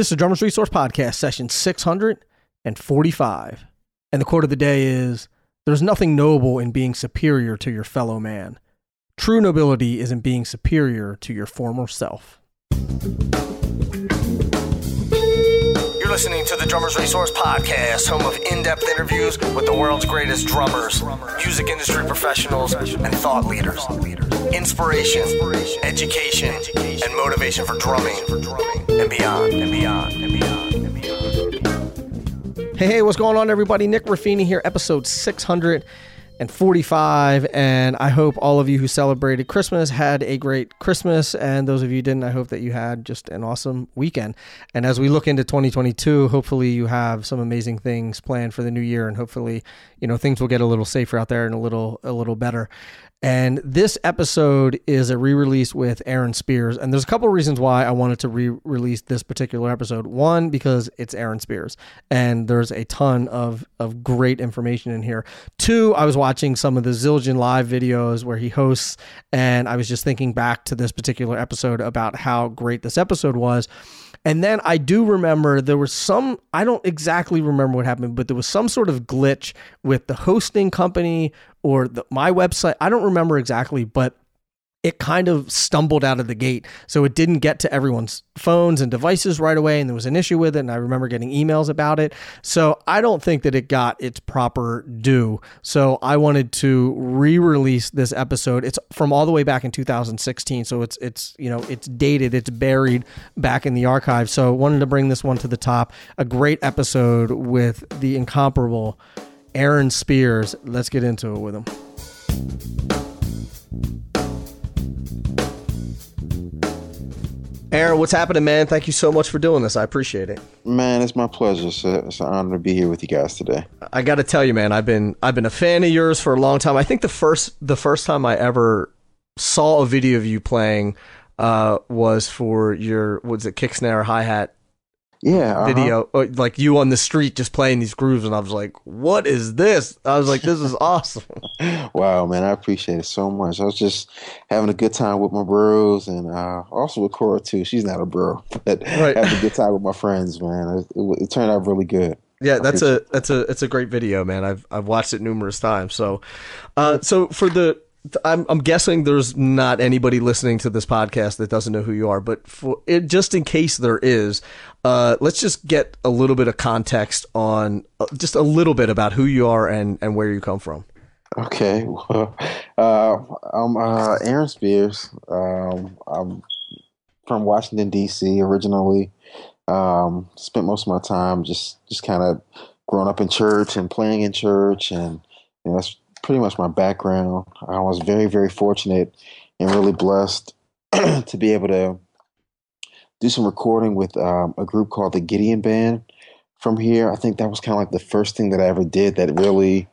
This is Drummer's Resource Podcast, session 645. And the quote of the day is, "There's nothing noble in being superior to your fellow man. True nobility is in being superior to your former self." You're listening to the Drummer's Resource Podcast, home of in-depth interviews with the world's greatest drummers, music industry professionals, and thought leaders. Inspiration, education, and motivation for drumming, and beyond, and beyond, and beyond, and beyond. Hey, what's going on, everybody? Nick Raffini here, episode 645, and I hope all of you who celebrated Christmas had a great Christmas, and those of you who didn't, I hope that you had just an awesome weekend. And as we look into 2022, hopefully you have some amazing things planned for the new year, and hopefully, you know, things will get a little safer out there and a little better. And this episode is a re-release with Aaron Spears, and there's a couple of reasons why I wanted to re-release this particular episode. One, because it's Aaron Spears, and there's a ton of great information in here. Two, I was watching some of the Zildjian live videos where he hosts, and I was just thinking back to this particular episode about how great this episode was. And then I do remember there was some, I don't exactly remember what happened, but there was some sort of glitch with the hosting company or my website. I don't remember exactly, but it kind of stumbled out of the gate. So it didn't get to everyone's phones and devices right away, and there was an issue with it, and I remember getting emails about it. So I don't think that it got its proper due. So I wanted to re-release this episode. It's from all the way back in 2016, so it's you know, it's dated, it's buried back in the archive. So I wanted to bring this one to the top. A great episode with the incomparable Aaron Spears. Let's get into it with him. Aaron, what's happening, man? Thank you so much for doing this. I appreciate it. Man, it's my pleasure. It's an honor to be here with you guys today. I got to tell you, man, I've been a fan of yours for a long time. I think the first time I ever saw a video of you playing was for your, was it kick, snare, hi-hat? Yeah, video, like you on the street just playing these grooves, and I was like, "What is this?" I was like, "This is awesome!" Wow, man, I appreciate it so much. I was just having a good time with my bros, and also with Cora too. She's not a bro, but right. Having a good time with my friends, man. It turned out really good. Yeah, that's a great video, man. I've watched it numerous times. So, I'm guessing there's not anybody listening to this podcast that doesn't know who you are, but for it, just in case there is, let's just get a little bit of context on just a little bit about who you are and where you come from. Okay. Well, I'm Aaron Spears. I'm from Washington, D.C. originally. Spent most of my time just kind of growing up in church and playing in church, and you know, that's pretty much my background. I was very, very fortunate and really blessed to be able to do some recording with a group called The Gideon Band from here. I think that was kind of like the first thing that I ever did that really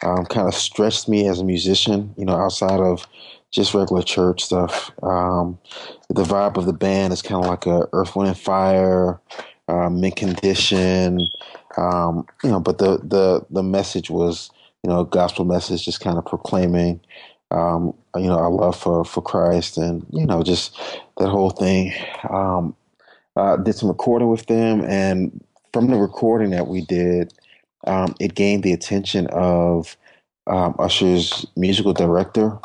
kind of stretched me as a musician, you know, outside of just regular church stuff. The vibe of the band is kind of like a Earth, Wind, and Fire, Mint Condition, you know, but the message was, you know, gospel message, just kind of proclaiming, you know, our love for Christ, and, you know, just that whole thing. Did some recording with them, and from the recording that we did, it gained the attention of Usher's musical director.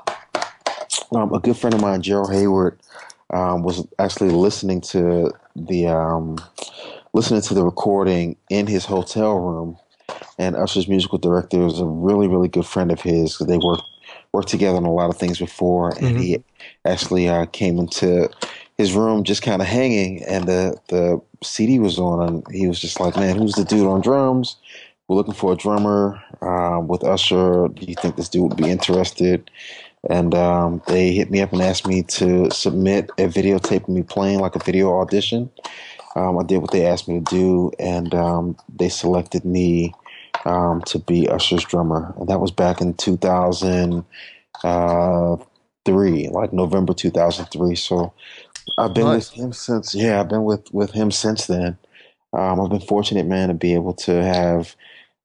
A good friend of mine, Gerald Hayward, was actually listening to the recording in his hotel room. And Usher's musical director was a really, really good friend of his. They worked together on a lot of things before, and he actually came into his room just kind of hanging, and the CD was on, and he was just like, "Man, who's the dude on drums? We're looking for a drummer with Usher. Do you think this dude would be interested?" And they hit me up and asked me to submit a videotape of me playing, like a video audition. I did what they asked me to do, and they selected me to be Usher's drummer. And that was back in 2003, like November 2003. So I've been with him since. Yeah, I've been with him since then. I've been fortunate, man, to be able to have.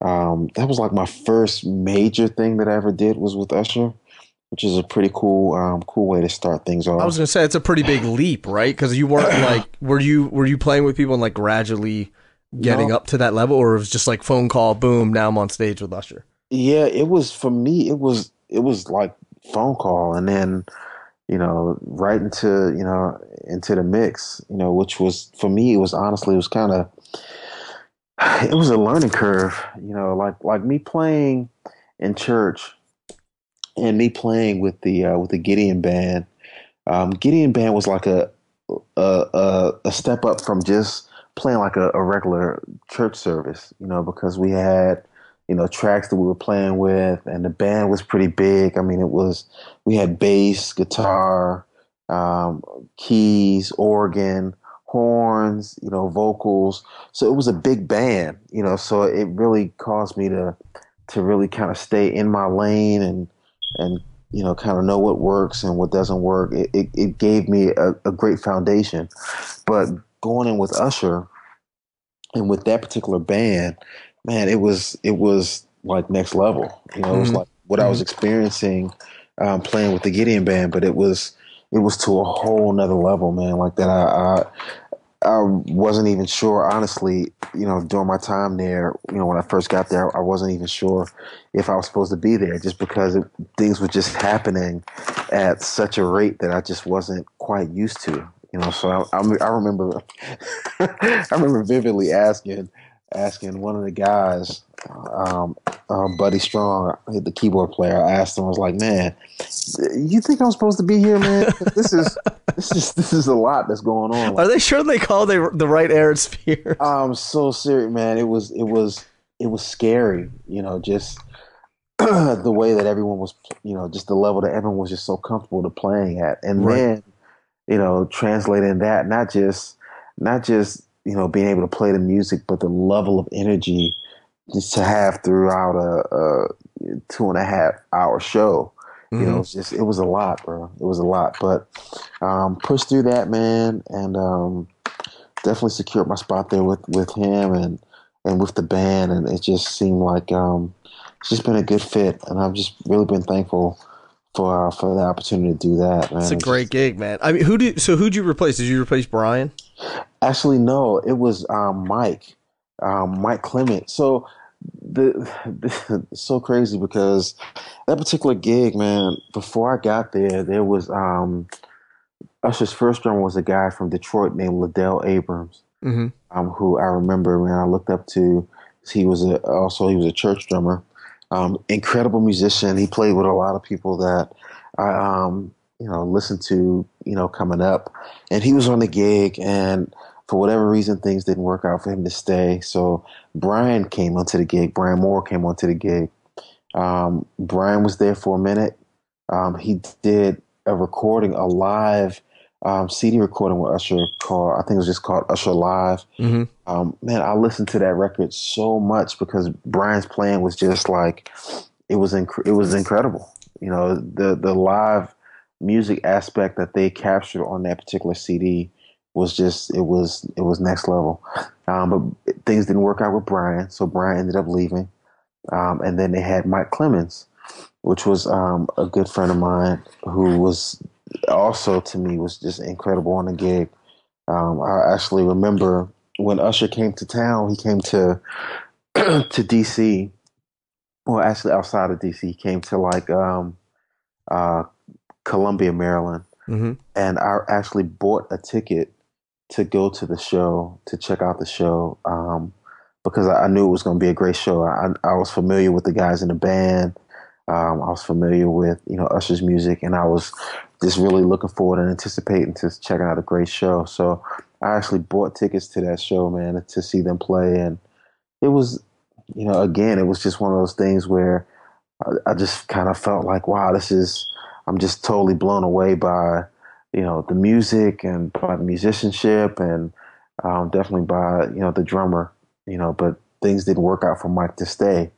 That was like my first major thing that I ever did was with Usher. which is a pretty cool cool way to start things off. I was gonna say it's a pretty big leap, right? Because you weren't like, were you playing with people and like gradually getting up to that level, or it was just like phone call, boom, now I'm on stage with Usher? Yeah, it was for me. It was like phone call, and then right into the mix, which was for me. It was a learning curve, like me playing in church and me playing with the Gideon Band. Gideon Band was like a step up from just playing like a regular church service, because we had tracks that we were playing with, and the band was pretty big. I mean, we had bass, guitar, keys, organ, horns, vocals. So it was a big band, so it really caused me to really kind of stay in my lane and kind of know what works and what doesn't work. It gave me a great foundation. But going in with Usher and with that particular band, man, it was like next level. It was like what I was experiencing playing with the Gideon Band, but it was to a whole nother level, man. Like that, I wasn't even sure, honestly. During my time there, when I first got there, I wasn't even sure if I was supposed to be there, just because things were just happening at such a rate that I just wasn't quite used to. So I remember, vividly asking one of the guys, Buddy Strong, the keyboard player. I asked him, I was like, "Man, you think I'm supposed to be here, man? This is a lot that's going on." Like, are they sure they called the right Aaron Spears? I'm so serious, man. It was scary, just the way that everyone was, just the level that everyone was just so comfortable to playing at, and then translating that not just. Being able to play the music, but the level of energy just to have throughout a 2.5 hour show, it was a lot, bro. It was a lot, but pushed through that, man, and definitely secured my spot there with him and with the band, and it just seemed like it's just been a good fit, and I've just really been thankful for the opportunity to do that, man. It's a great gig, man. I mean, who'd you replace? Did you replace Brian? Actually, no. It was Mike Clemens. So it's so crazy because that particular gig, man. Before I got there, there was Usher's first drummer was a guy from Detroit named Liddell Abrams, who I remember, man. I looked up to. He was a church drummer, incredible musician. He played with a lot of people that I listened to, coming up, and he was on the gig, and for whatever reason, things didn't work out for him to stay. So Brian came onto the gig. Brian Moore came onto the gig. Brian was there for a minute. He did a live CD recording with Usher called, I think it was just called Usher Live. Man, I listened to that record so much because Brian's playing was just like, it was incredible. The live music aspect that they captured on that particular CD was just, it was next level. But things didn't work out with Brian, so Brian ended up leaving. And then they had Mike Clemens, which was a good friend of mine, who was also, to me, was just incredible on the gig. I actually remember when Usher came to town, he came to to DC. Well, actually outside of DC, he came to like Columbia, Maryland, and I actually bought a ticket to go to the show, to check out the show, because I knew it was going to be a great show. I was familiar with the guys in the band, I was familiar with Usher's music, and I was just really looking forward and anticipating to checking out a great show. So I actually bought tickets to that show, man, to see them play, and it was, again, it was just one of those things where I just kind of felt like, wow, I'm just totally blown away by, the music and by the musicianship and definitely by, the drummer, but things didn't work out for Mike to stay.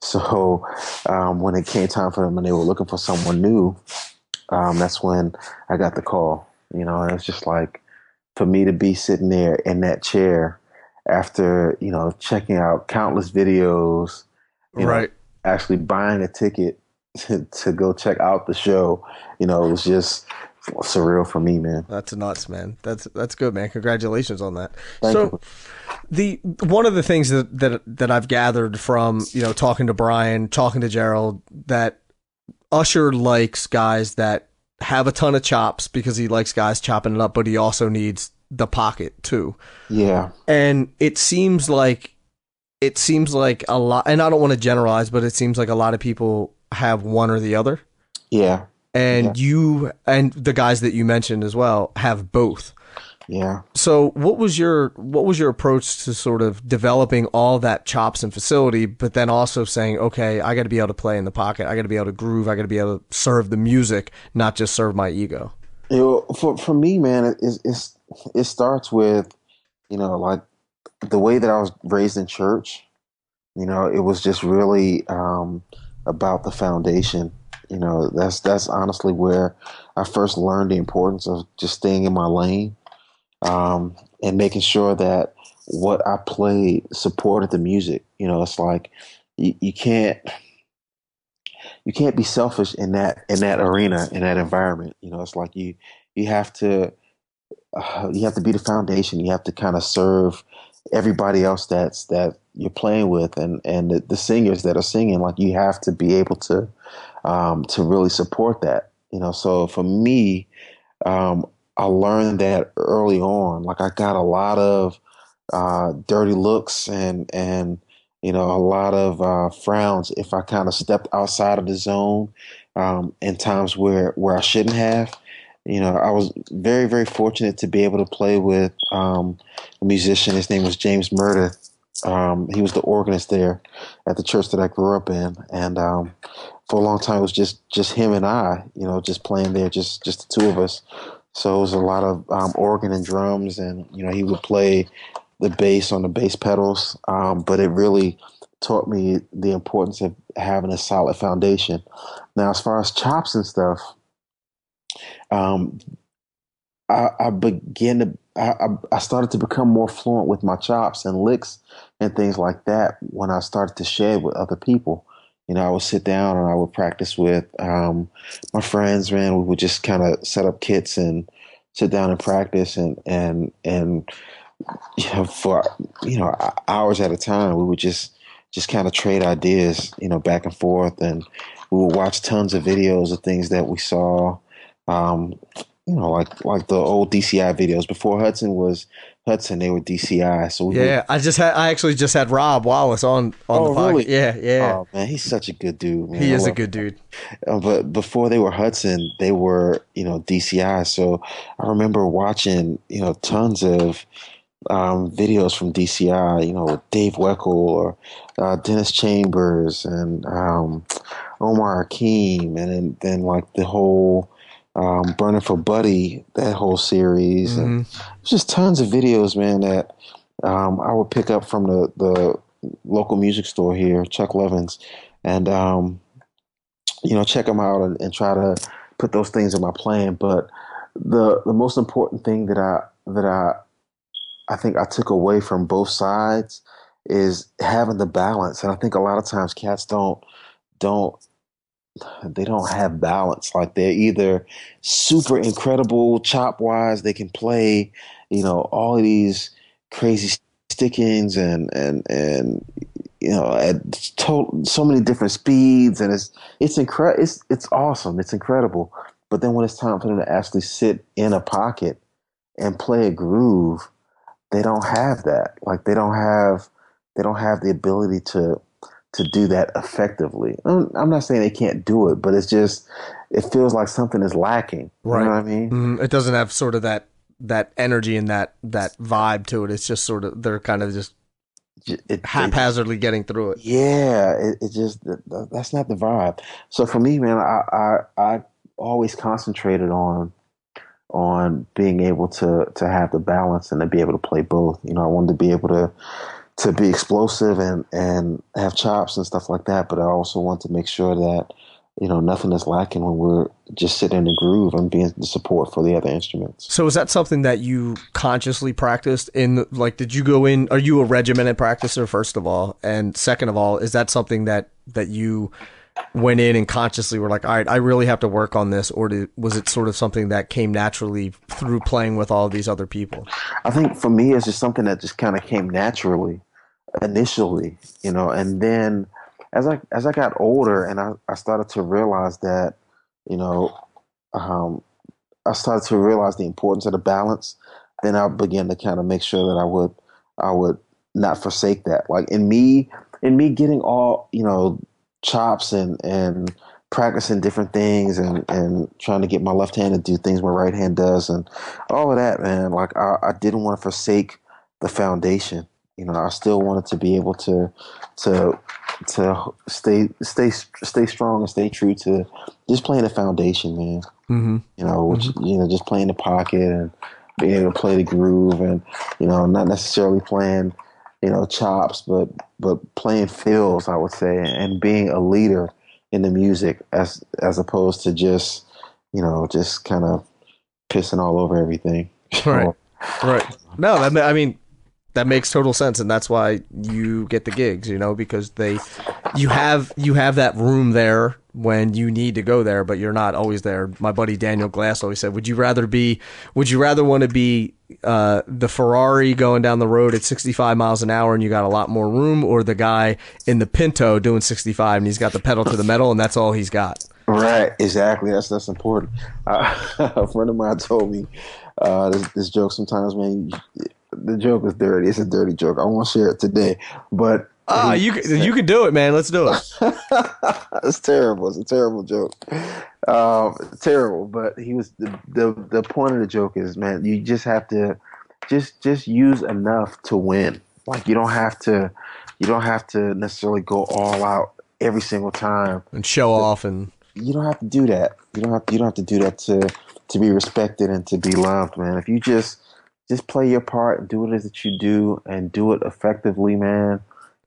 So when it came time for them and they were looking for someone new, that's when I got the call, and it's just like, for me to be sitting there in that chair after, checking out countless videos, actually buying a ticket to go check out the show. You know, it was just surreal for me, man. That's nuts, man. That's good, man. Congratulations on that. Thank you. One of the things that I've gathered from, you know, talking to Brian, talking to Gerald, that Usher likes guys that have a ton of chops because he likes guys chopping it up, but he also needs the pocket too. Yeah. And it seems like a lot, and I don't want to generalize, but it seems like a lot of people have one or the other. Yeah. And you and the guys that you mentioned as well have both. Yeah. So what was your approach to sort of developing all that chops and facility, but then also saying, okay, I got to be able to play in the pocket. I got to be able to groove. I got to be able to serve the music, not just serve my ego. You know, for me, man, it starts with, you know, like the way that I was raised in church. You know, it was just really about the foundation. You know, that's honestly where I first learned the importance of just staying in my lane. And making sure that what I played supported the music. You know, it's like you can't be selfish in that arena, in that environment. You know, it's like you have to be the foundation. You have to kind of serve everybody else that you're playing with, and the singers that are singing. Like, you have to be able to really support that. You know, so for me, I learned that early on. Like, I got a lot of dirty looks and you know, a lot of frowns if I kind of stepped outside of the zone in times where I shouldn't have. You know, I was very, very fortunate to be able to play with a musician. His name was James Murdith. He was the organist there at the church that I grew up in, and for a long time it was just him and I. You know, just playing there, just the two of us. So it was a lot of organ and drums, and, you know, he would play the bass on the bass pedals. But it really taught me the importance of having a solid foundation. Now, as far as chops and stuff, I started to become more fluent with my chops and licks and things like that when I started to share with other people. You know, I would sit down and I would practice with my friends, man. We would just kind of set up kits and sit down and practice and you know, for, you know, hours at a time. We would just kind of trade ideas, you know, back and forth. And we would watch tons of videos of things that we saw, you know, like the old DCI videos. Before Hudson was Hudson, they were DCI. So I actually just had Rob Wallace on the podcast. Really? Yeah. Oh man, he's such a good dude, man. He is a good dude. But before they were Hudson, they were, you know, DCI. So I remember watching, you know, tons of videos from DCI, you know, with Dave Weckl or Dennis Chambers and Omar Akeem, and then like the whole Burning for Buddy, that whole series. Mm-hmm. And just tons of videos, man, that I would pick up from the local music store here, Chuck Levins, and, you know, check them out and try to put those things in my plan. But the most important thing that I think I took away from both sides is having the balance. And I think a lot of times cats don't have balance. Like, they're either super incredible chop wise, they can play, you know, all of these crazy stick-ins and you know, at so many different speeds, and it's awesome, it's incredible. But then when it's time for them to actually sit in a pocket and play a groove, they don't have that. Like, they don't have the ability to do that effectively. I'm not saying they can't do it, but it's just, it feels like something is lacking. Right. You know what I mean? Mm-hmm. It doesn't have sort of that energy and that vibe to it. It's just sort of, they're kind of just haphazardly getting through it. Yeah. It just, that's not the vibe. So for me, man, I always concentrated on being able to have the balance and to be able to play both. You know, I wanted to be able to be explosive and have chops and stuff like that. But I also want to make sure that, you know, nothing is lacking when we're just sitting in the groove and being the support for the other instruments. So is that something that you consciously practiced did you go in, are you a regimented practicer, first of all? And second of all, is that something that you went in and consciously were like, all right, I really have to work on this? Or was it sort of something that came naturally through playing with all these other people? I think for me, it's just something that just kind of came naturally initially, you know, and then as I got older and I started to realize that, you know, I started to realize the importance of the balance. Then I began to kind of make sure that I would not forsake that. Like in me getting all, you know, chops and practicing different things and trying to get my left hand to do things my right hand does and all of that, man. Like I didn't want to forsake the foundation. You know, I still wanted to be able to stay strong and stay true to just playing the foundation, man. Mm-hmm. You know, which, mm-hmm. you know, just playing the pocket and being able to play the groove and, you know, not necessarily playing, you know, chops, but playing fills, I would say, and being a leader in the music as opposed to just, you know, just kind of pissing all over everything. Right. Right. No, I mean, that makes total sense, and that's why you get the gigs, you know, because you have that room there when you need to go there, but you're not always there. My buddy Daniel Glass always said, would you rather want to be the Ferrari going down the road at 65 miles an hour and you got a lot more room, or the guy in the Pinto doing 65 and he's got the pedal to the metal and that's all he's got? Right, exactly. That's important. A friend of mine told me this joke sometimes, man. The joke is dirty. It's a dirty joke. I won't share it today, but you can do it, man. Let's do it. It's terrible. It's a terrible joke. Terrible. But he was the point of the joke is, man, you just have to just use enough to win. Like you don't have to necessarily go all out every single time and show off, and you don't have to do that. You don't have to do that to be respected and to be loved, man. If you just play your part and do what it is that you do and do it effectively, man,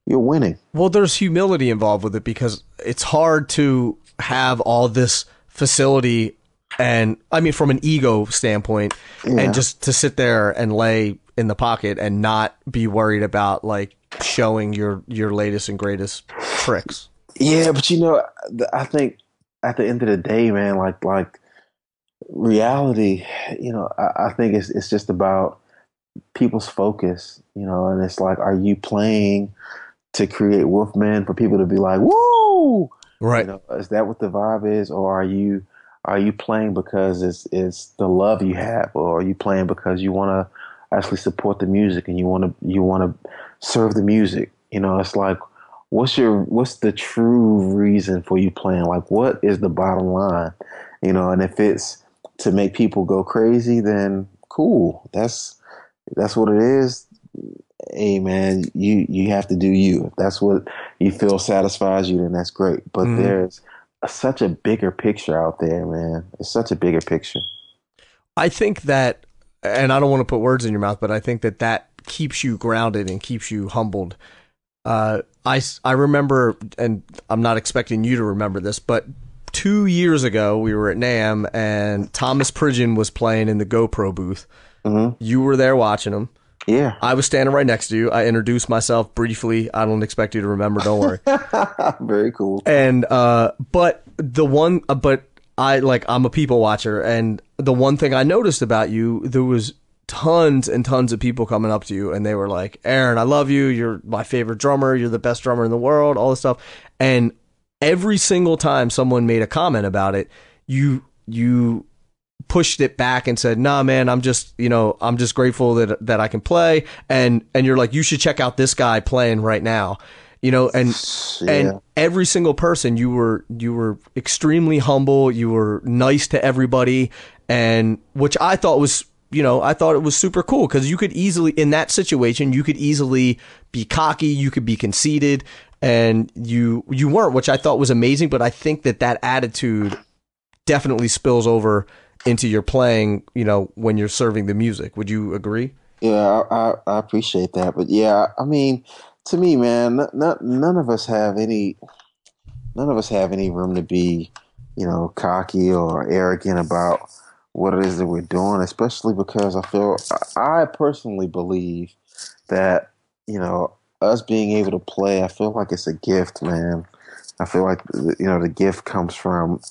you're winning. Well, there's humility involved with it because it's hard to have all this facility and, I mean, from an ego standpoint, yeah. and just to sit there and lay in the pocket and not be worried about, like, showing your latest and greatest tricks. Yeah, but, you know, I think at the end of the day, man, like reality, you know, I think it's just about people's focus, you know, and it's like, are you playing to create Wolfman for people to be like, woo, right? You know, is that what the vibe is, or are you playing because it's the love you have, or are you playing because you want to actually support the music and you want to serve the music? You know, it's like, what's the true reason for you playing? Like, what is the bottom line? You know, and if it's to make people go crazy, then cool. That's what it is. Hey, man, you have to do you. If that's what you feel satisfies you, then that's great. But there's such a bigger picture out there, man. It's such a bigger picture. I think that, and I don't want to put words in your mouth, but I think that keeps you grounded and keeps you humbled. I remember, and I'm not expecting you to remember this, but 2 years ago, we were at NAMM, and Thomas Pridgen was playing in the GoPro booth. Mm-hmm. You were there watching him. Yeah. I was standing right next to you. I introduced myself briefly. I don't expect you to remember. Don't worry. Very cool. And, I'm a people watcher, and the one thing I noticed about you, there was tons and tons of people coming up to you, and they were like, Aaron, I love you. You're my favorite drummer. You're the best drummer in the world, all this stuff. And every single time someone made a comment about it, you pushed it back and said, nah, man, I'm just grateful that I can play. And you're like, you should check out this guy playing right now, you know, and every single person, you were extremely humble. You were nice to everybody. And which I thought was, you know, I thought it was super cool because you could easily, in that situation, you could easily be cocky. You could be conceited. And you weren't, which I thought was amazing, but I think that attitude definitely spills over into your playing, you know, when you're serving the music. Would you agree? Yeah, I appreciate that. But yeah, I mean, to me, man, none of us have any room to be, you know, cocky or arrogant about what it is that we're doing, especially because I personally believe that, you know, us being able to play, I feel like it's a gift, man. I feel like, you know, the gift comes from,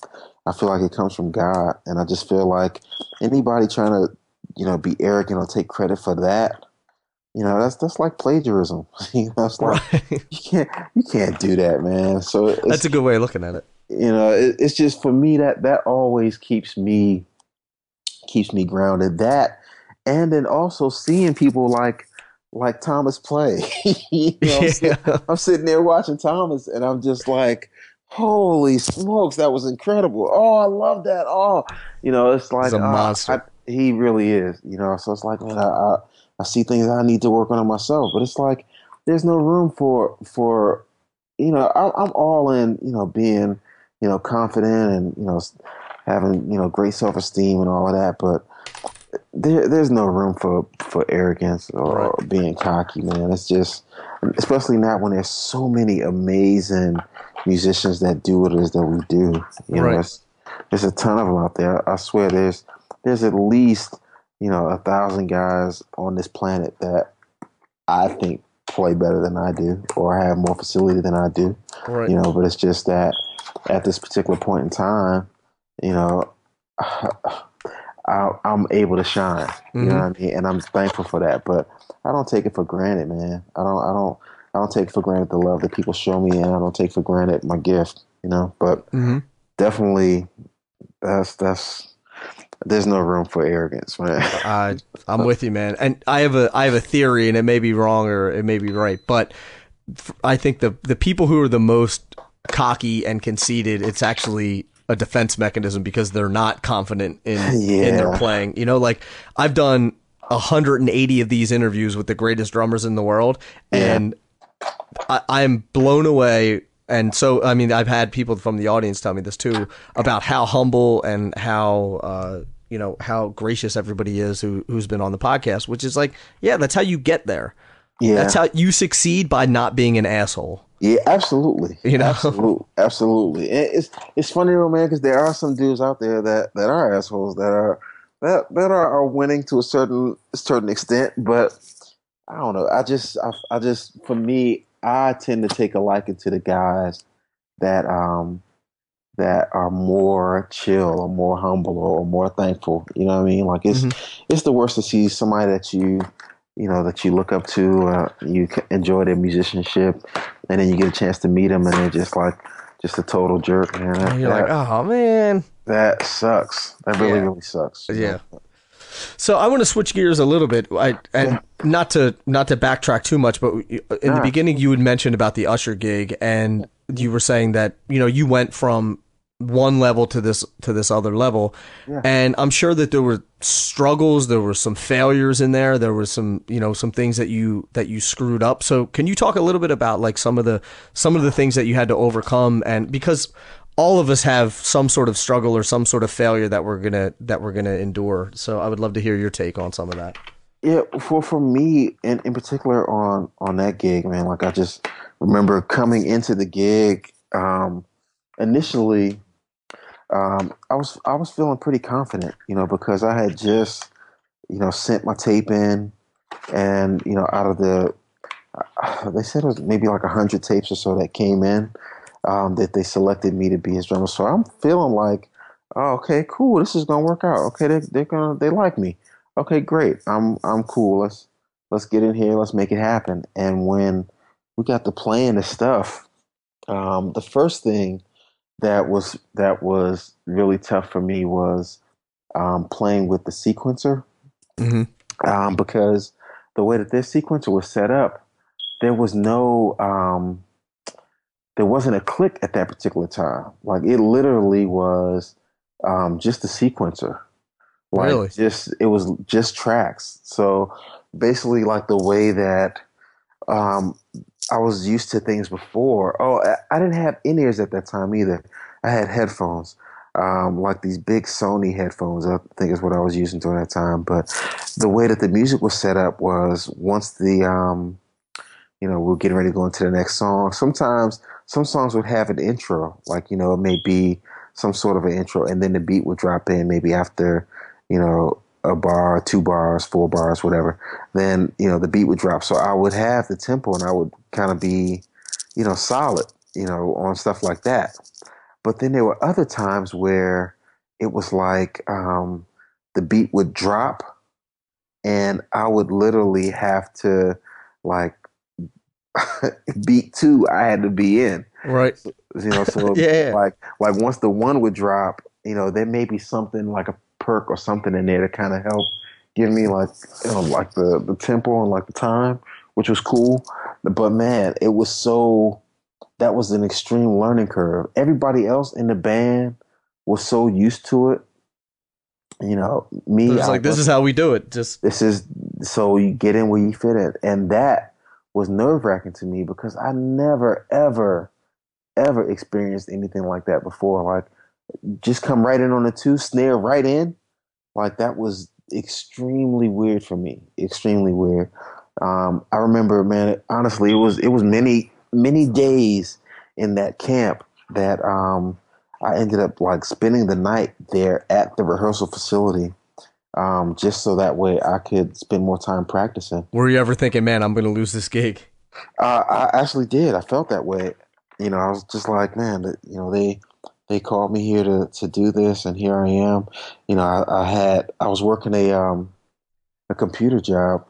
I feel like it comes from God. And I just feel like anybody trying to, you know, be arrogant or take credit for that, you know, that's like plagiarism. You know, it's like, right. you can't do that, man. So it's, that's a good way of looking at it. You know, it's just, for me, that always keeps me grounded. That, and then also seeing people like Thomas play. You know, I'm sitting there watching Thomas, and I'm just like, holy smokes, that was incredible. Oh, I love that. Oh, you know, it's like, he's a monster. He really is, you know. So it's like, man, I see things I need to work on myself, but it's like, there's no room for you know, I'm all in, you know, being, you know, confident and, you know, having, you know, great self-esteem and all of that, but there's no room for arrogance or right. being cocky, man. It's just, especially not when there's so many amazing musicians that do what it is that we do. You right. know, there's a ton of them out there. I swear there's at least, you know, 1,000 guys on this planet that I think play better than I do or have more facility than I do. Right. You know, but it's just that at this particular point in time, you know, I'm able to shine, you know what I mean? And I'm thankful for that, but I don't take it for granted, man. I don't take for granted the love that people show me, and I don't take for granted my gift, you know, but definitely there's no room for arrogance, man. I'm with you, man. And I have a theory, and it may be wrong or it may be right, but I think the people who are the most cocky and conceited, it's actually a defense mechanism because they're not confident in their playing. You know, like, I've done 180 of these interviews with the greatest drummers in the world, and I'm blown away. And so, I mean, I've had people from the audience tell me this too, about how humble and how, you know, how gracious everybody is who's been on the podcast, which is like, yeah, that's how you get there. Yeah. That's how you succeed, by not being an asshole. Yeah, absolutely. You know, absolutely. It's funny though, man, because there are some dudes out there that are assholes that are winning to a certain extent. But I don't know. I just for me, I tend to take a liking to the guys that are more chill or more humble or more thankful. You know what I mean? Like, it's the worst to see somebody that you look up to, you enjoy their musicianship, and then you get a chance to meet them, and they're just a total jerk, man. And you're like, oh man, that sucks. That really, really sucks. Yeah. So I want to switch gears a little bit, not to backtrack too much, but in the beginning you had mentioned about the Usher gig, and you were saying that, you know, you went from one level to this other level, and I'm sure that there were struggles, there were some failures in there, there were some, you know, some things that you screwed up. So can you talk a little bit about, like, some of the things that you had to overcome? And because all of us have some sort of struggle or some sort of failure that we're gonna endure, so I would love to hear your take on some of that. Yeah, for me in particular on that gig, man, like, I just remember coming into the gig, initially, I was feeling pretty confident, you know, because I had just, you know, sent my tape in, and, you know, out of the, they said it was maybe like 100 tapes or so that came in, that they selected me to be his drummer. So I'm feeling like, oh, okay, cool, this is gonna work out. Okay, they like me. Okay, great, I'm cool. Let's get in here. Let's make it happen. And when we got to playing this stuff, the first thing that was really tough for me was playing with the sequencer, because the way that this sequencer was set up, there was no, there wasn't a click at that particular time. Like, it literally was just the sequencer. Like, really? It was just tracks. So basically, like, the way that I was used to things before. Oh, I didn't have in-ears at that time either. I had headphones, like these big Sony headphones, I think is what I was using during that time. But the way that the music was set up was, once the, you know, we're getting ready to go into the next song, sometimes some songs would have an intro, like, you know, it may be some sort of an intro, and then the beat would drop in maybe after, you know, a bar, 2 bars, 4 bars, whatever, then, you know, the beat would drop. So I would have the tempo, and I would kind of be, you know, solid, you know, on stuff like that. But then there were other times where it was like the beat would drop and I would literally have to like beat two I had to be in. Right. You know, so yeah. Like once the one would drop, you know, there may be something like a perk or something in there to kind of help give me like, you know, like the tempo and like the time, which was cool. But man, it was so, that was an extreme learning curve. Everybody else in the band was so used to it. You know, me, it's like, this is how we do it. Just this is, so you get in where you fit in. And that was nerve wracking to me because I never, ever experienced anything like that before. Like just come right in on the two, snare right in. Like that was extremely weird for me. Extremely weird. I remember, man, honestly, it was many days in that camp that I ended up like spending the night there at the rehearsal facility just so that way I could spend more time practicing. Were you ever thinking, man, I'm going to lose this gig? I actually did. I felt that way. You know, I was just like, man, you know, they called me here to do this, and here I am. You know, I was working a computer job.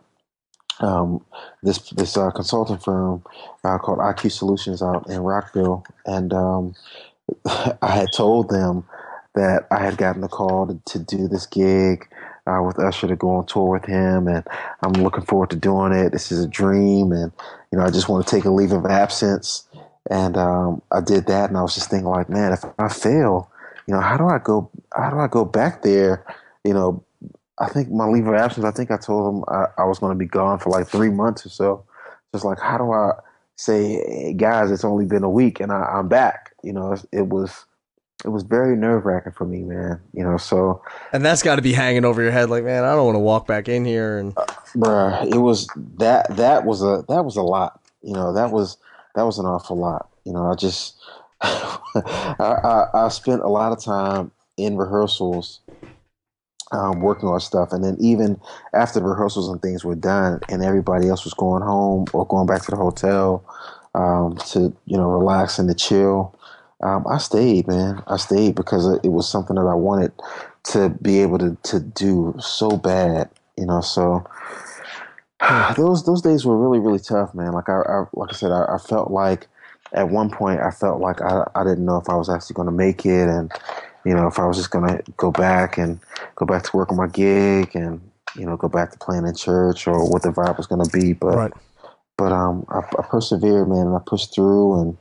This consulting firm called IQ Solutions out in Rockville, and I had told them that I had gotten the call to do this gig with Usher to go on tour with him, and I'm looking forward to doing it. This is a dream, and you know I just want to take a leave of absence. And I did that, and I was just thinking like, man, if I fail, you know, how do I go back there, you know. I think my leave of absence, I think I told them I was going to be gone for like 3 months or so. Just like, how do I say, hey, guys, it's only been a week and I'm back. You know, it was very nerve wracking for me, man. You know, so. And that's got to be hanging over your head. Like, man, I don't want to walk back in here. And bruh, it was that was a lot, you know, that was an awful lot. You know, I just, I spent a lot of time in rehearsals, working on stuff, and then even after the rehearsals and things were done and everybody else was going home or going back to the hotel to, you know, relax and to chill, I stayed because it was something that I wanted to be able to do so bad, you know. So those days were really, really tough, man. Like I said, I felt like at one point I felt like I didn't know if I was actually going to make it, and you know, if I was just going to go back to work on my gig and, you know, go back to playing in church or what the vibe was going to be. But, right. I persevered, man, and I pushed through, and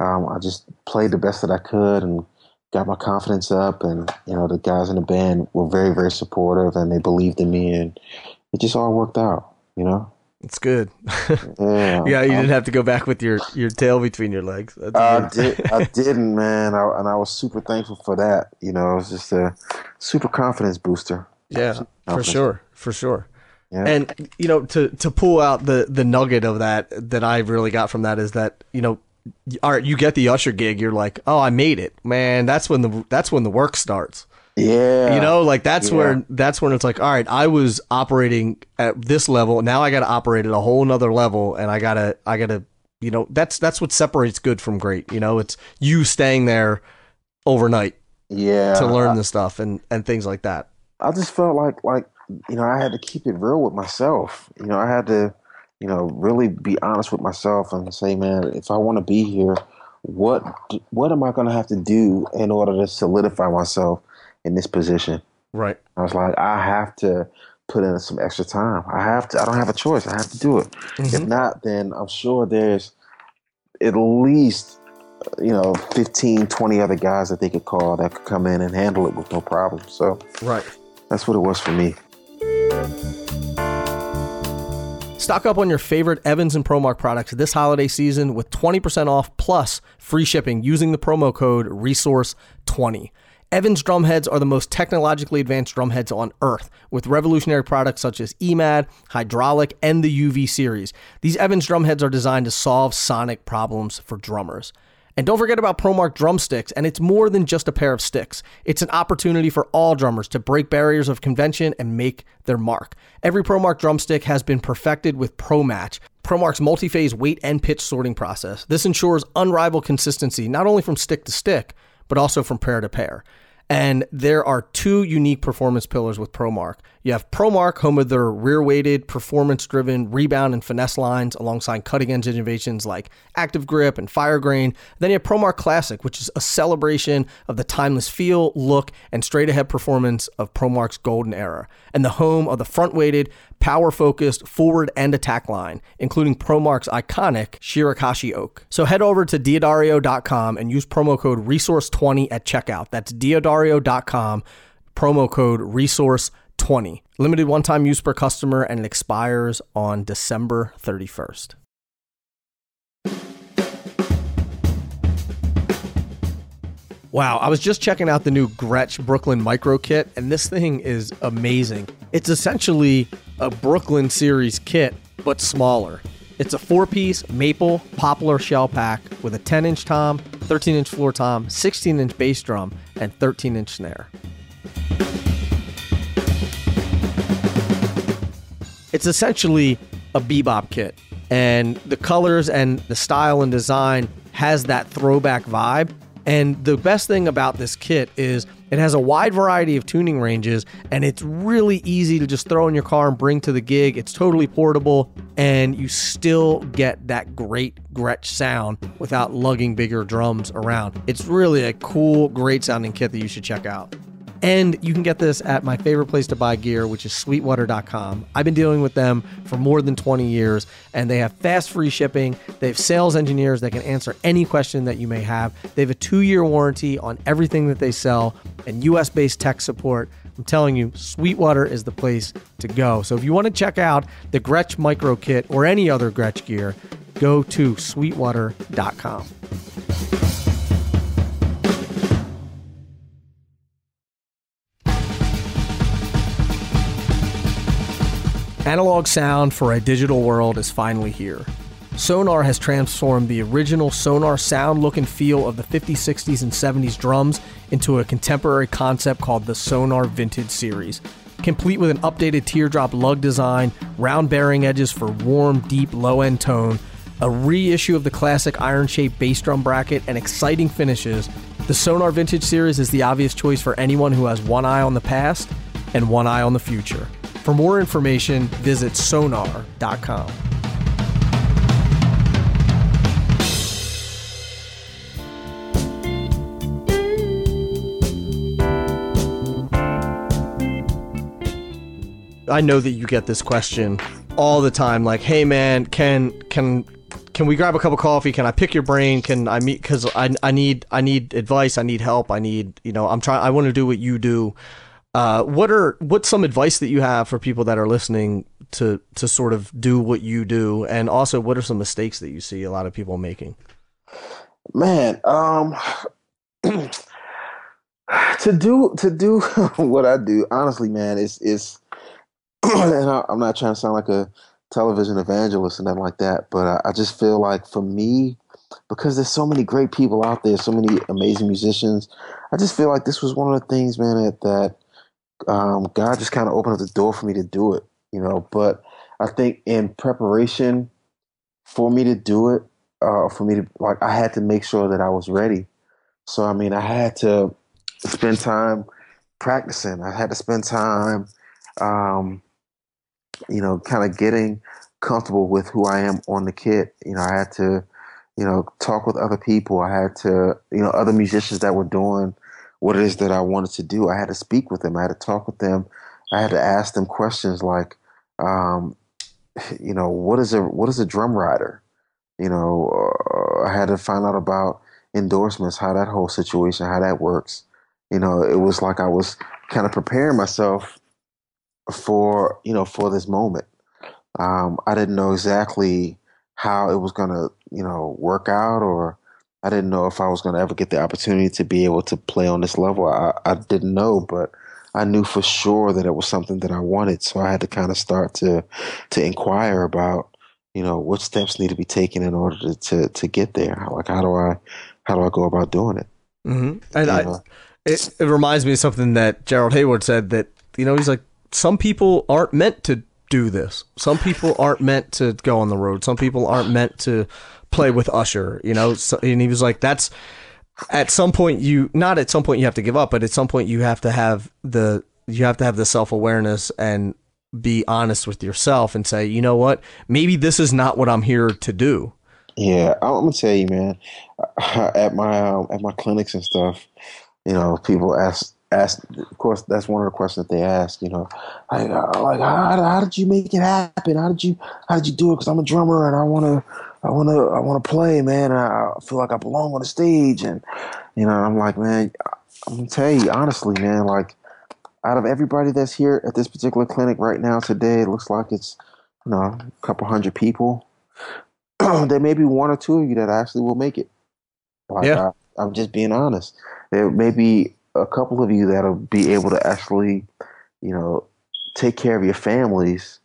I just played the best that I could and got my confidence up. And, you know, the guys in the band were very, very supportive, and they believed in me, and it just all worked out, you know? It's good. Yeah, yeah, you didn't have to go back with your tail between your legs. I didn't, man, and I was super thankful for that. You know, it was just a super confidence booster. Yeah, for sure. Yeah. And you know, to pull out the nugget of that I really got from that is that, you know, all right, you get the Usher gig, you're like, oh, I made it, man. That's when the work starts. Yeah, you know, like that's when it's like, all right, I was operating at this level, now I got to operate at a whole nother level, and I gotta, you know, that's what separates good from great. You know, it's you staying there overnight, yeah, to learn the stuff and things like that. I just felt like you know, I had to keep it real with myself. You know, I had to, you know, really be honest with myself and say, man, if I want to be here, what am I going to have to do in order to solidify myself in this position? Right. I was like, I have to put in some extra time. I don't have a choice. I have to do it. Mm-hmm. If not, then I'm sure there's at least, you know, 15, 20 other guys that they could call that could come in and handle it with no problem. So right. That's what it was for me. Stock up on your favorite Evans and Promark products this holiday season with 20% off plus free shipping using the promo code RESOURCE20. Evans drumheads are the most technologically advanced drumheads on earth, with revolutionary products such as EMAD, Hydraulic, and the UV series. These Evans drumheads are designed to solve sonic problems for drummers. And don't forget about Promark drumsticks, and it's more than just a pair of sticks. It's an opportunity for all drummers to break barriers of convention and make their mark. Every Promark drumstick has been perfected with ProMatch, Promark's multi-phase weight and pitch sorting process. This ensures unrivaled consistency, not only from stick to stick, but also from pair to pair. And there are two unique performance pillars with Promark. You have Promark, home of their rear-weighted, performance-driven rebound and finesse lines alongside cutting-edge innovations like Active Grip and Fire Grain. Then you have Promark Classic, which is a celebration of the timeless feel, look, and straight-ahead performance of Promark's golden era, and the home of the front-weighted, power-focused forward and attack line, including Promark's iconic Shirakashi Oak. So head over to Diodario.com and use promo code RESOURCE20 at checkout. That's Diodario.com, promo code RESOURCE20. Limited one-time use per customer, and it expires on December 31st. Wow, I was just checking out the new Gretsch Brooklyn Micro Kit, and this thing is amazing. It's essentially a Brooklyn series kit, but smaller. It's a 4-piece maple poplar shell pack with a 10-inch tom, 13-inch floor tom, 16-inch bass drum, and 13-inch snare. It's essentially a bebop kit, and the colors and the style and design has that throwback vibe. And the best thing about this kit is it has a wide variety of tuning ranges, and it's really easy to just throw in your car and bring to the gig. It's totally portable, and you still get that great Gretsch sound without lugging bigger drums around. It's really a cool, great sounding kit that you should check out. And you can get this at my favorite place to buy gear, which is Sweetwater.com. I've been dealing with them for more than 20 years, and they have fast, free shipping. They have sales engineers that can answer any question that you may have. They have a 2-year warranty on everything that they sell and US-based tech support. I'm telling you, Sweetwater is the place to go. So if you want to check out the Gretsch Micro Kit or any other Gretsch gear, go to Sweetwater.com. Analog sound for a digital world is finally here. Sonar has transformed the original Sonar sound, look, and feel of the 50s, 60s, and 70s drums into a contemporary concept called the Sonar Vintage Series, complete with an updated teardrop lug design, round bearing edges for warm, deep, low-end tone, a reissue of the classic iron-shaped bass drum bracket, and exciting finishes. The Sonar Vintage Series is the obvious choice for anyone who has one eye on the past and one eye on the future. For more information, visit sonar.com. I know that you get this question all the time, like, "Hey man, can we grab a cup of coffee? Can I pick your brain? Can I meet? Because I need advice. I need help. I need, I want to do what you do." What's some advice that you have for people that are listening to sort of do what you do? And also, what are some mistakes that you see a lot of people making? Man, to do what I do, honestly, man, is and I'm not trying to sound like a television evangelist and nothing like that, but I just feel like for me, because there's so many great people out there, so many amazing musicians, I just feel like this was one of the things, man, that God just kind of opened up the door for me to do it, but I think in preparation for me to do it, I had to make sure that I was ready. So, I had to spend time practicing. I had to spend time, kind of getting comfortable with who I am on the kit. I had to, talk with other people. I had to, other musicians that were doing what it is that I wanted to do. I had to speak with them. I had to talk with them. I had to ask them questions like, what is a drum rider? I had to find out about endorsements, how that whole situation, how that works. It was like I was kind of preparing myself for, for this moment. I didn't know exactly how it was going to, work out, or I didn't know if I was going to ever get the opportunity to be able to play on this level. I didn't know, but I knew for sure that it was something that I wanted. So I had to kind of start to inquire about, what steps need to be taken in order to get there. Like, how do I how do I go about doing it? Mm-hmm. And it reminds me of something that Gerald Hayward said, that, you know, he's like, some people aren't meant to do this. Some people aren't meant to go on the road. Some people aren't meant to play with Usher, you know? So, and he was like, that's at some point you have to give up, but at some point you have to have the self-awareness and be honest with yourself and say, you know what, maybe this is not what I'm here to do. Yeah, I'm gonna tell you, man. At my clinics and stuff, you know, people ask. Of course, that's one of the questions that they ask. You know, like how did you make it happen? How did you do it? Because I'm a drummer and I wanna play, man. And I feel like I belong on the stage, and you know, I'm like, man, I'm gonna tell you honestly, man. Like, out of everybody that's here at this particular clinic right now today, it looks like it's, you know, a couple hundred people. There may be one or two of you that actually will make it. Like, yeah. I'm just being honest. There may be a couple of you that'll be able to actually, you know, take care of your families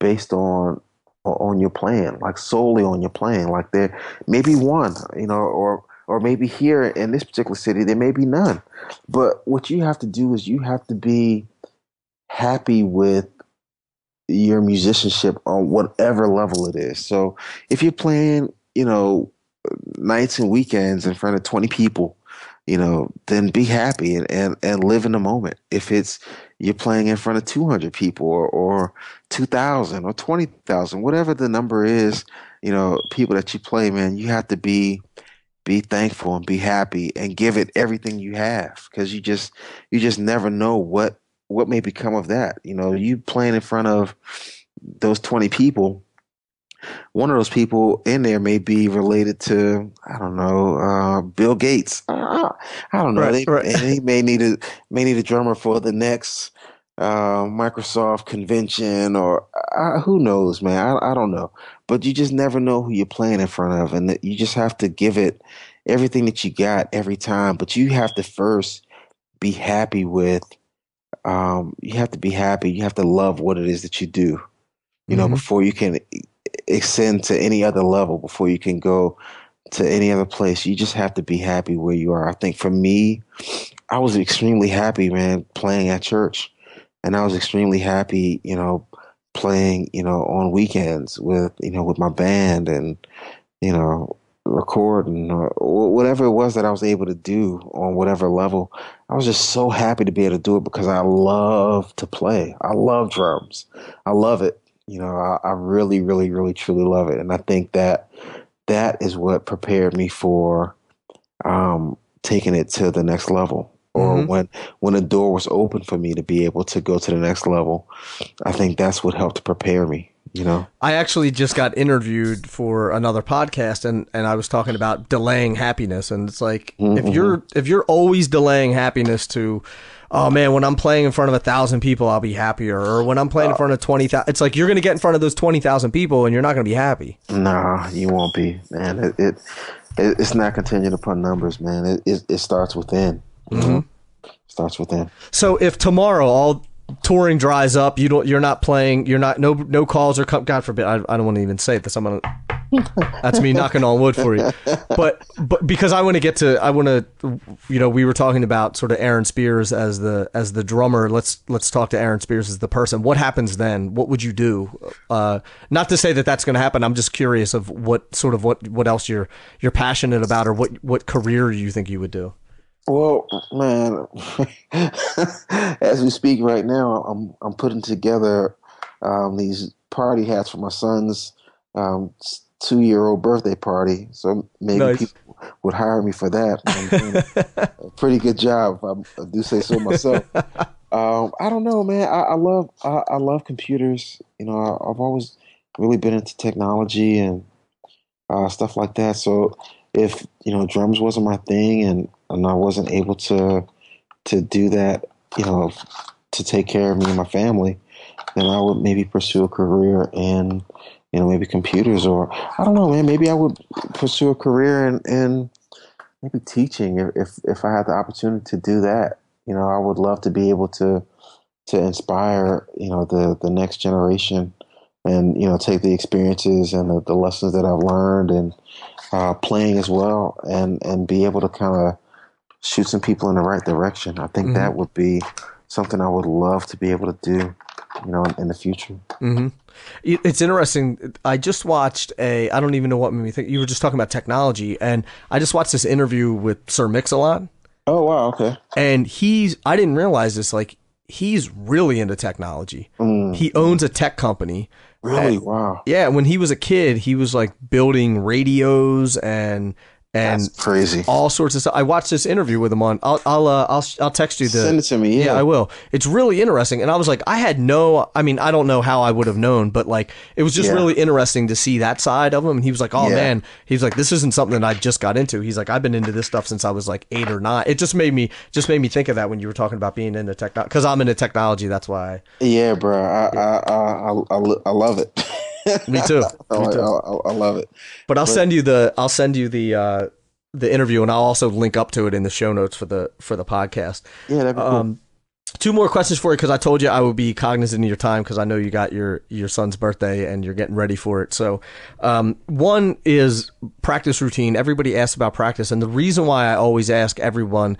based on your plan, like solely on your plan. Like, there may be one, you know, or maybe here in this particular city, there may be none. But what you have to do is you have to be happy with your musicianship on whatever level it is. So if you're playing, you know, nights and weekends in front of 20 people, you know, then be happy and live in the moment. If it's you're playing in front of 200 people or 2,000 or 20,000, whatever the number is, you know, people that you play, man, you have to be thankful and be happy and give it everything you have, because you just never know what may become of that. You know, you playing in front of those 20 people, one of those people in there may be related to, I don't know, Bill Gates. I don't know. Right, right. And he may need a drummer for the next Microsoft convention, or who knows, man. I don't know. But you just never know who you're playing in front of, and you just have to give it everything that you got every time. But you have to first be happy with, you have to be happy. You have to love what it is that you do, you mm-hmm. know, before you can ascend to any other level, before you can go to any other place. You just have to be happy where you are. I think for me, I was extremely happy, man, playing at church, and I was extremely happy, you know, playing, you know, on weekends with, you know, with my band, and, you know, recording or whatever it was that I was able to do on whatever level. I was just so happy to be able to do it, because I love to play. I love drums. I love it. You know, I really, really, really, truly love it. And I think that is what prepared me for taking it to the next level, or mm-hmm. when a door was open for me to be able to go to the next level. I think that's what helped prepare me. You know, I actually just got interviewed for another podcast, and I was talking about delaying happiness. And it's like, mm-hmm. if you're always delaying happiness to, oh man, when I'm playing in front of 1,000 people, I'll be happier. Or when I'm playing in front of 20,000, it's like, you're going to get in front of those 20,000 people and you're not going to be happy. Nah, you won't be, man. It's not contingent upon numbers, man. It starts within. Mm-hmm. Starts within. So if tomorrow all touring dries up, you're not playing, you're not, no calls are come, God forbid, I don't want to even say this, that's me knocking on wood for you, but because I want to you know, we were talking about sort of Aaron Spears as the drummer. Let's talk to Aaron Spears as the person. What happens then? What would you do? Not to say that that's going to happen, I'm just curious of what else you're passionate about, or what career you think you would do. Well, man, as we speak right now, I'm putting together these party hats for my son's 2-year-old birthday party. So maybe nice. People would hire me for that. I'm doing a pretty good job, if I do say so myself. I don't know, man. I love computers. You know, I've always really been into technology and stuff like that. So if, you know, drums wasn't my thing, and I wasn't able to do that, you know, to take care of me and my family, then I would maybe pursue a career in, you know, maybe computers, or I don't know, man. Maybe I would pursue a career in maybe teaching if I had the opportunity to do that. You know, I would love to be able to inspire, you know, the next generation and, you know, take the experiences and the lessons that I've learned and playing as well, and be able to kind of shoot some people in the right direction. I think that would be something I would love to be able to do, you know, in the future. Mm-hmm. It's interesting. I just watched I don't even know what made me think. You were just talking about technology, and I just watched this interview with Sir Mix-a-lot. Oh, wow. Okay. And I didn't realize this, like, he's really into technology. He owns a tech company. Really? Wow. Yeah. When he was a kid, he was like building radios and that's crazy, all sorts of stuff. I watched this interview with him on. I'll text you the. Send it to me. Yeah, I will. It's really interesting, and I was like, I don't know how I would have known, but like, it was just really interesting to see that side of him. And he was like, oh man, he's like, this isn't something that I just got into. He's like, I've been into this stuff since I was like 8 or 9. It just made me think of that when you were talking about being into technology, because I'm into technology. That's why. Yeah, bro, I love it. Me too. I love it. But I'll send you the the interview, and I'll also link up to it in the show notes for the podcast. Yeah, that'd be cool. Two more questions for you, because I told you I would be cognizant of your time, because I know you got your son's birthday and you're getting ready for it. So one is practice routine. Everybody asks about practice, and the reason why I always ask everyone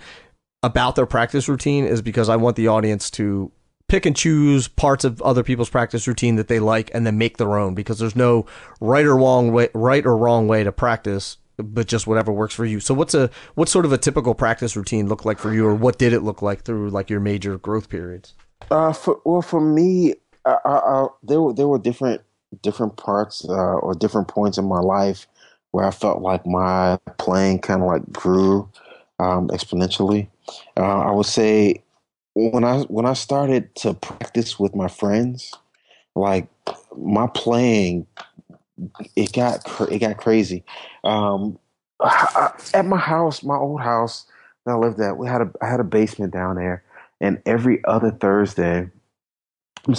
about their practice routine is because I want the audience to pick and choose parts of other people's practice routine that they like, and then make their own, because there's no right or wrong way to practice, but just whatever works for you. So what sort of a typical practice routine look like for you, or what did it look like through like your major growth periods? For me, there were different parts or different points in my life where I felt like my playing kind of like grew exponentially. I would say, when I started to practice with my friends, like my playing, it got crazy. At my house, my old house that I lived at, I had a basement down there, and every other Tuesday, we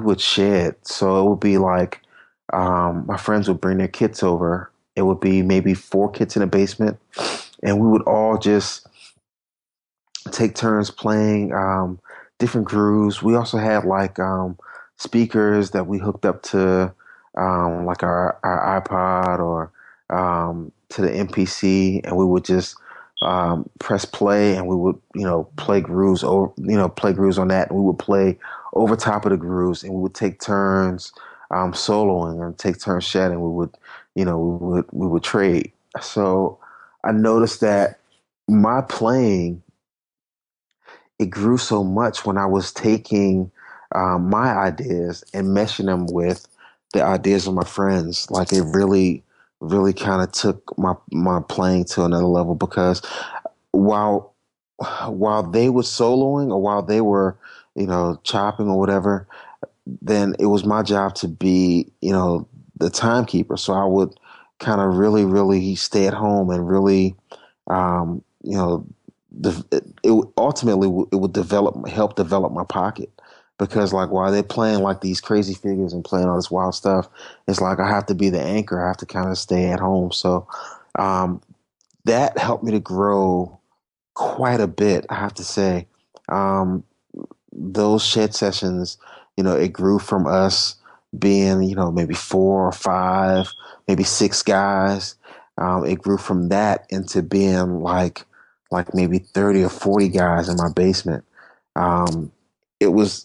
would shed. So it would be like my friends would bring their kits over. It would be maybe 4 kits in the basement, and we would all just take turns playing different grooves. We also had like speakers that we hooked up to like our iPod or to the MPC, and we would just press play, and we would play grooves on that, and we would play over top of the grooves, and we would take turns soloing and take turns shedding. We would trade. So I noticed that my playing, it grew so much when I was taking my ideas and meshing them with the ideas of my friends. Like, it really, really kind of took my playing to another level, because while they were soloing, or while they were, chopping or whatever, then it was my job to be, the timekeeper. So I would kind of really, really stay at home and really, it would ultimately help develop my pocket, because like while they're playing like these crazy figures and playing all this wild stuff, it's like I have to be the anchor. I have to kind of stay at home. So that helped me to grow quite a bit, I have to say. Those shed sessions, it grew from us being maybe 4 or 5, maybe 6 guys. It grew from that into being like maybe 30 or 40 guys in my basement. It was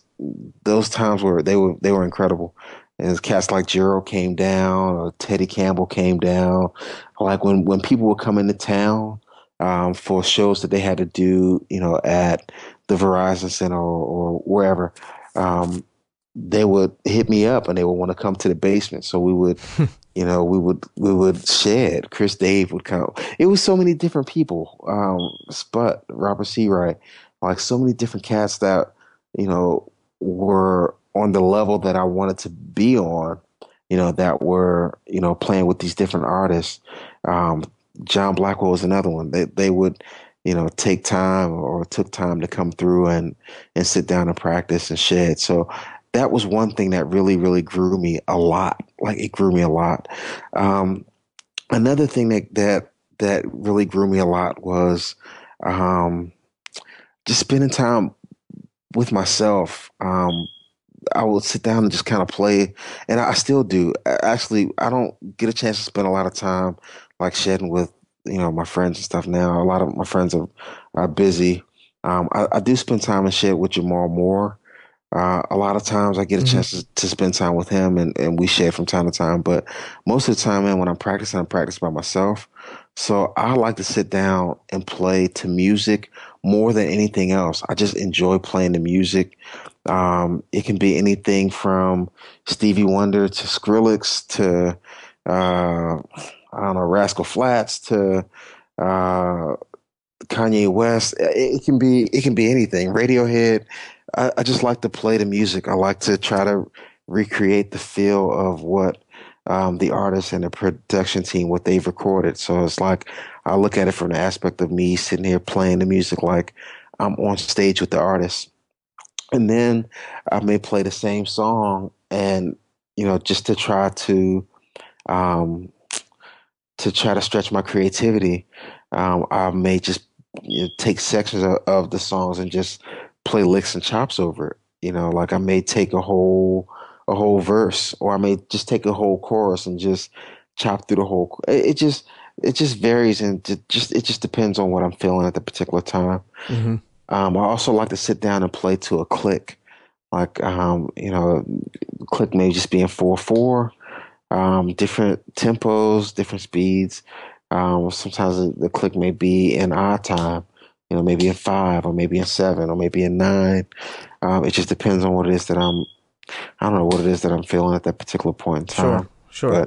those times where they were incredible. And cats like Gerald came down, or Teddy Campbell came down. Like when people would come into town for shows that they had to do, at the Verizon Center or wherever, they would hit me up and they would want to come to the basement. So we would, we would shed. Chris Dave would come. It was so many different people. Sput, Robert C. Wright, like so many different cats that, were on the level that I wanted to be on, that were, playing with these different artists. John Blackwell was another one. They would, took time to come through and sit down and practice and shed. So that was one thing that really, really grew me a lot. Like, it grew me a lot. Another thing that really grew me a lot was just spending time with myself, I would sit down and just kind of play. And I still do. Actually, I don't get a chance to spend a lot of time like shedding with, you know, my friends and stuff now. A lot of my friends are busy. I do spend time and shed with Jamal Moore. A lot of times I get a chance to spend time with him, and we share from time to time. But most of the time, man, when I'm practicing by myself. So I like to sit down and play to music more than anything else. I just enjoy playing the music. It can be anything from Stevie Wonder to Skrillex to, I don't know, Rascal Flatts to Kanye West. It can be anything. Radiohead. I just like to play the music. I like to try to recreate the feel of what the artist and the production team, what they've recorded. So it's like I look at it from the aspect of me sitting here playing the music like I'm on stage with the artist. And then I may play the same song and, you know, just to try to stretch my creativity. I may just take sections of the songs and just play licks and chops over it. You know, like I may take a whole verse, or I may just take a whole chorus and just chop through the whole. It just varies, and it just depends on what I'm feeling at the particular time. Mm-hmm. I also like to sit down and play to a click, like you know, click may just be in 4/4, different tempos, different speeds. Sometimes the click may be in odd time. You know, maybe in 5 or maybe in 7 or maybe in 9. It just depends on what it is that I don't know what it is that I'm feeling at that particular point in time. Sure.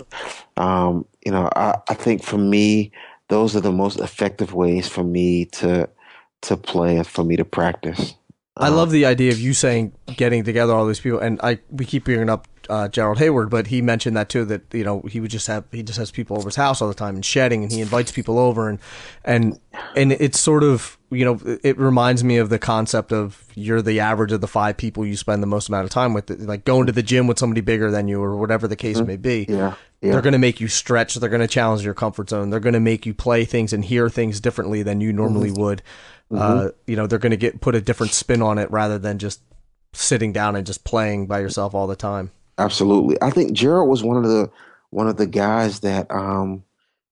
But, you know, I think for me, those are the most effective ways for me to play and for me to practice. I love the idea of you saying getting together all these people, and we keep bringing up Gerald Hayward, but he mentioned that too, that you know he just has people over his house all the time and shedding, and he invites people over, and it's sort of, you know, it reminds me of the concept of you're the average of the 5 people you spend the most amount of time with, like going to the gym with somebody bigger than you or whatever the case may be. Yeah. They're going to make you stretch. They're going to challenge your comfort zone. They're going to make you play things and hear things differently than you normally would. You know, they're going to put a different spin on it rather than just sitting down and just playing by yourself all the time. Absolutely. I think Gerald was one of the guys that,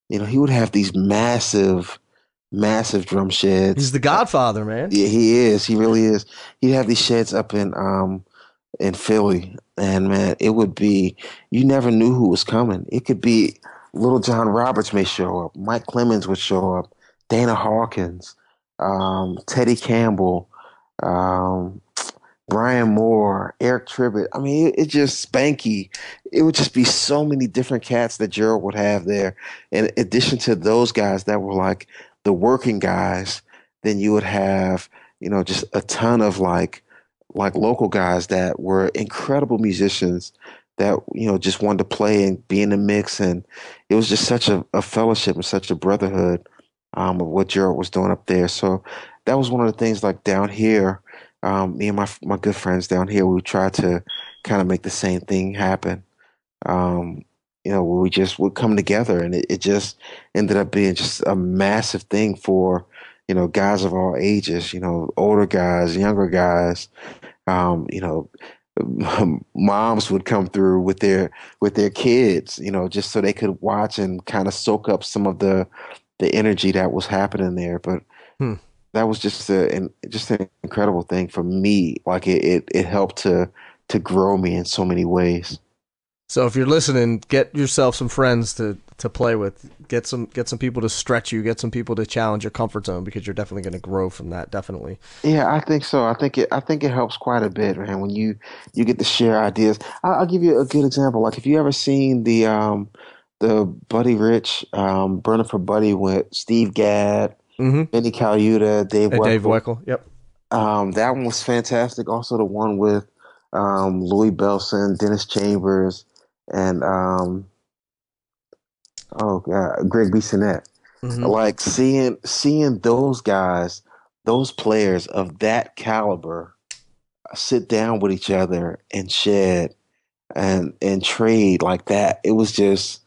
you know, he would have these massive drum sheds. He's the godfather, man. Yeah, he is. He really is. He'd have these sheds up in Philly, and man, it would be, you never knew who was coming. It could be Little John Roberts may show up. Mike Clemens would show up. Dana Hawkins. Teddy Campbell, Brian Moore, Eric Tribbett. I mean, it just Spanky. It would just be so many different cats that Gerald would have there. In addition to those guys that were like the working guys, then you would have, you know, just a ton of like local guys that were incredible musicians that, you know, just wanted to play and be in the mix. And it was just such a fellowship and such a brotherhood. Of what Gerald was doing up there. So that was one of the things, like down here, me and my good friends down here, we tried to kind of make the same thing happen. You know, we just would come together, and it just ended up being just a massive thing for, you know, guys of all ages, you know, older guys, younger guys, you know, moms would come through with their kids, you know, just so they could watch and kind of soak up some of the energy that was happening there. But that was just an incredible thing for me. Like it helped to grow me in so many ways. So if you're listening, get yourself some friends to play with, get some people to stretch you, get some people to challenge your comfort zone, because you're definitely going to grow from that. Definitely. Yeah, I think so. I think it helps quite a bit, man. When you get to share ideas, I'll give you a good example. Like if you ever seen the Buddy Rich, Burning for Buddy with Steve Gadd, Benny Caliuta, Dave Weckl. Yep. That one was fantastic. Also the one with Louis Bellson, Dennis Chambers, and Greg Bissonette. Like seeing those guys, those players of that caliber, sit down with each other and shed and trade like that. It was just,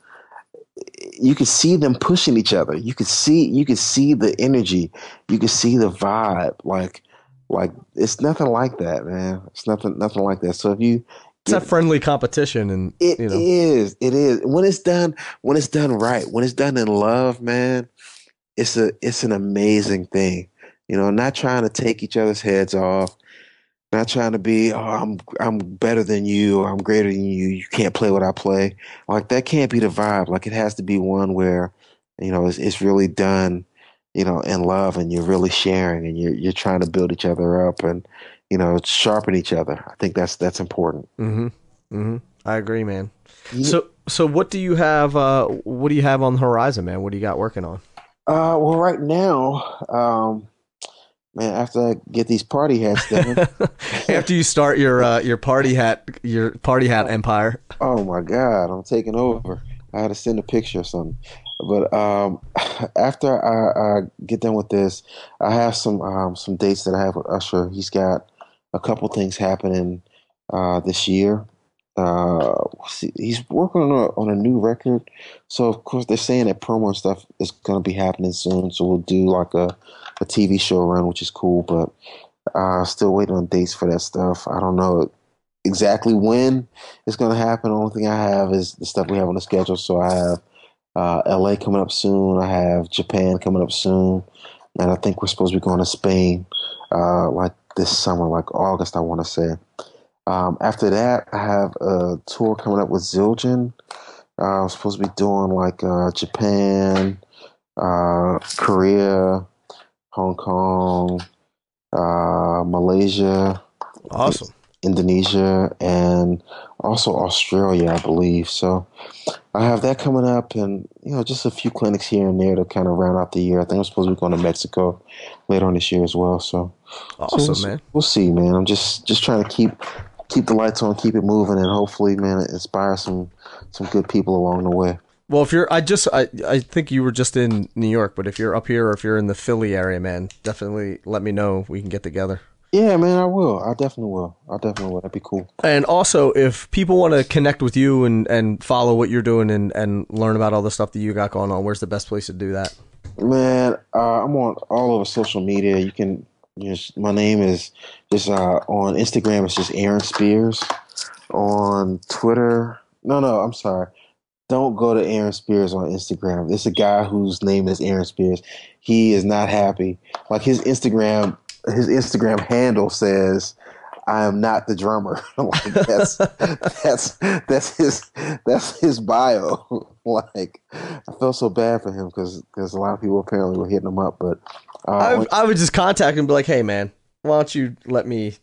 you could see them pushing each other. You could see the energy. You could see the vibe. Like Like, it's nothing like that, man. It's nothing like that. So if you, it's a friendly competition, and it is. It is when it's done right, when it's done in love, man. It's an amazing thing, you know. Not trying to take each other's heads off, not trying to be, oh, I'm better than you, or I'm greater than you. You can't play what I play. Like, that can't be the vibe. Like, it has to be one where, you know, it's really done, you know, in love, and you're really sharing, and you're trying to build each other up, and, you know, sharpen each other. I think that's important. Mm-hmm. Mm-hmm. I agree, man. Yeah. So what do you have? What do you have on the horizon, man? What do you got working on? Well, right now, man, after I get these party hats done, after you start your party hat empire. Oh my God, I'm taking over. I had to send a picture or something. But after I get done with this, I have some dates that I have with Usher. He's got a couple things happening this year. He's working on a new record, so of course they're saying that promo and stuff is going to be happening soon. So we'll do like a TV show run, which is cool. But still waiting on dates for that stuff. I don't know exactly when it's going to happen. The only thing I have is the stuff we have on the schedule. So I have LA coming up soon. I have Japan coming up soon, and I think we're supposed to be going to Spain like this summer, like August, I want to say. After that, I have a tour coming up with Zildjian. I'm supposed to be doing like Japan, Korea, Hong Kong, Malaysia, awesome, Indonesia, and also Australia, I believe. So I have that coming up, and, you know, just a few clinics here and there to kind of round out the year. I think I'm supposed to be going to Mexico later on this year as well. So awesome, so man. We'll see, man. I'm just trying to keep the lights on, keep it moving, and hopefully, man, inspire some good people along the way. Well, if you're, I think you were just in New York, but if you're up here or if you're in the Philly area, man, definitely let me know. We can get together. Yeah, man, I will. I definitely will. That'd be cool. And also, if people want to connect with you and follow what you're doing and learn about all the stuff that you got going on, where's the best place to do that? Man, I'm on all over social media. You can. My name is just on Instagram. It's just Aaron Spears. On Twitter, no, I'm sorry. Don't go to Aaron Spears on Instagram. This is a guy whose name is Aaron Spears. He is not happy. Like, his Instagram handle says, "I am not the drummer." Like, that's his bio. Like, I felt so bad for him because a lot of people apparently were hitting him up, but. I would just contact him and be like, "Hey, man, why don't you let me?"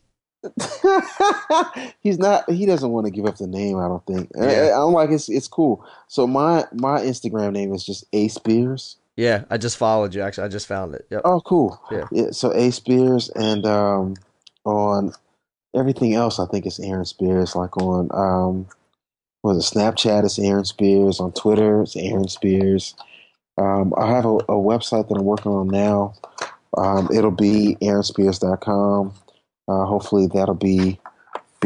He doesn't want to give up the name, I don't think. Yeah. I'm like, it's cool. So my Instagram name is just A Spears. Yeah, I just followed you. Actually, I just found it. Yep. Oh, cool. Yeah. So A Spears, and on everything else, I think it's Aaron Spears. Like on Snapchat, it's Aaron Spears. On Twitter, it's Aaron Spears. I have a website that I'm working on now. It'll be aaronspears.com. Hopefully that'll be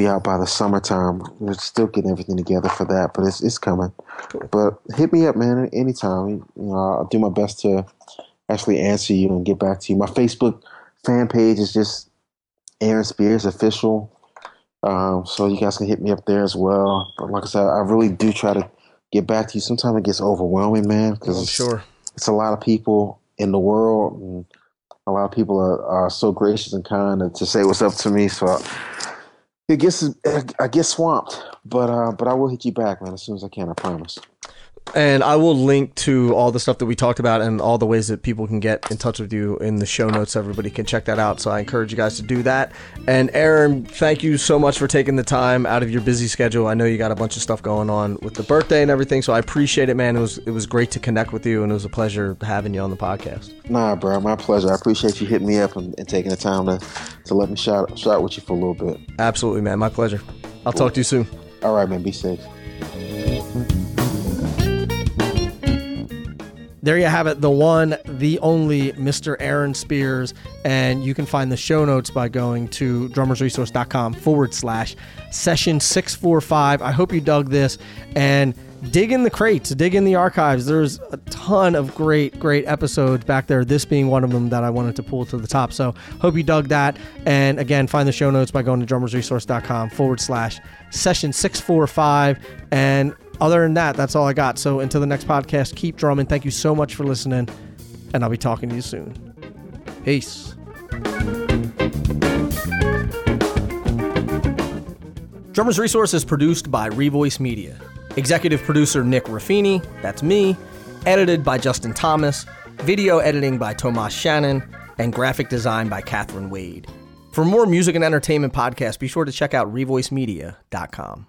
out by the summertime. We're still getting everything together for that, but it's coming. Cool. But hit me up, man, anytime. You know, I'll do my best to actually answer you and get back to you. My Facebook fan page is just Aaron Spears Official. So you guys can hit me up there as well. But like I said, I really do try to get back to you. Sometimes it gets overwhelming, man, because it's a lot of people in the world, and a lot of people are so gracious and kind to say what's up to me. So I get swamped, but I will hit you back, man, as soon as I can. I promise. And I will link to all the stuff that we talked about and all the ways that people can get in touch with you in the show notes. Everybody can check that out. So I encourage you guys to do that. And Aaron, thank you so much for taking the time out of your busy schedule. I know you got a bunch of stuff going on with the birthday and everything. So I appreciate it, man. It was great to connect with you, and it was a pleasure having you on the podcast. Nah, bro, my pleasure. I appreciate you hitting me up and taking the time to let me shout with you for a little bit. Absolutely, man. My pleasure. I'll talk to you soon. All right, man. Be safe. There you have it, the one, the only Mr. Aaron Spears, and you can find the show notes by going to drummersresource.com/session645. I hope you dug this, and dig in the crates, dig in the archives. There's a ton of great, great episodes back there, this being one of them that I wanted to pull to the top. So hope you dug that. And again, find the show notes by going to drummersresource.com/session645. And other than that, that's all I got. So until the next podcast, keep drumming. Thank you so much for listening, and I'll be talking to you soon. Peace. Drummer's Resource is produced by Revoice Media. Executive producer Nick Raffini, that's me, edited by Justin Thomas, video editing by Tomas Shannon, and graphic design by Catherine Wade. For more music and entertainment podcasts, be sure to check out revoicemedia.com.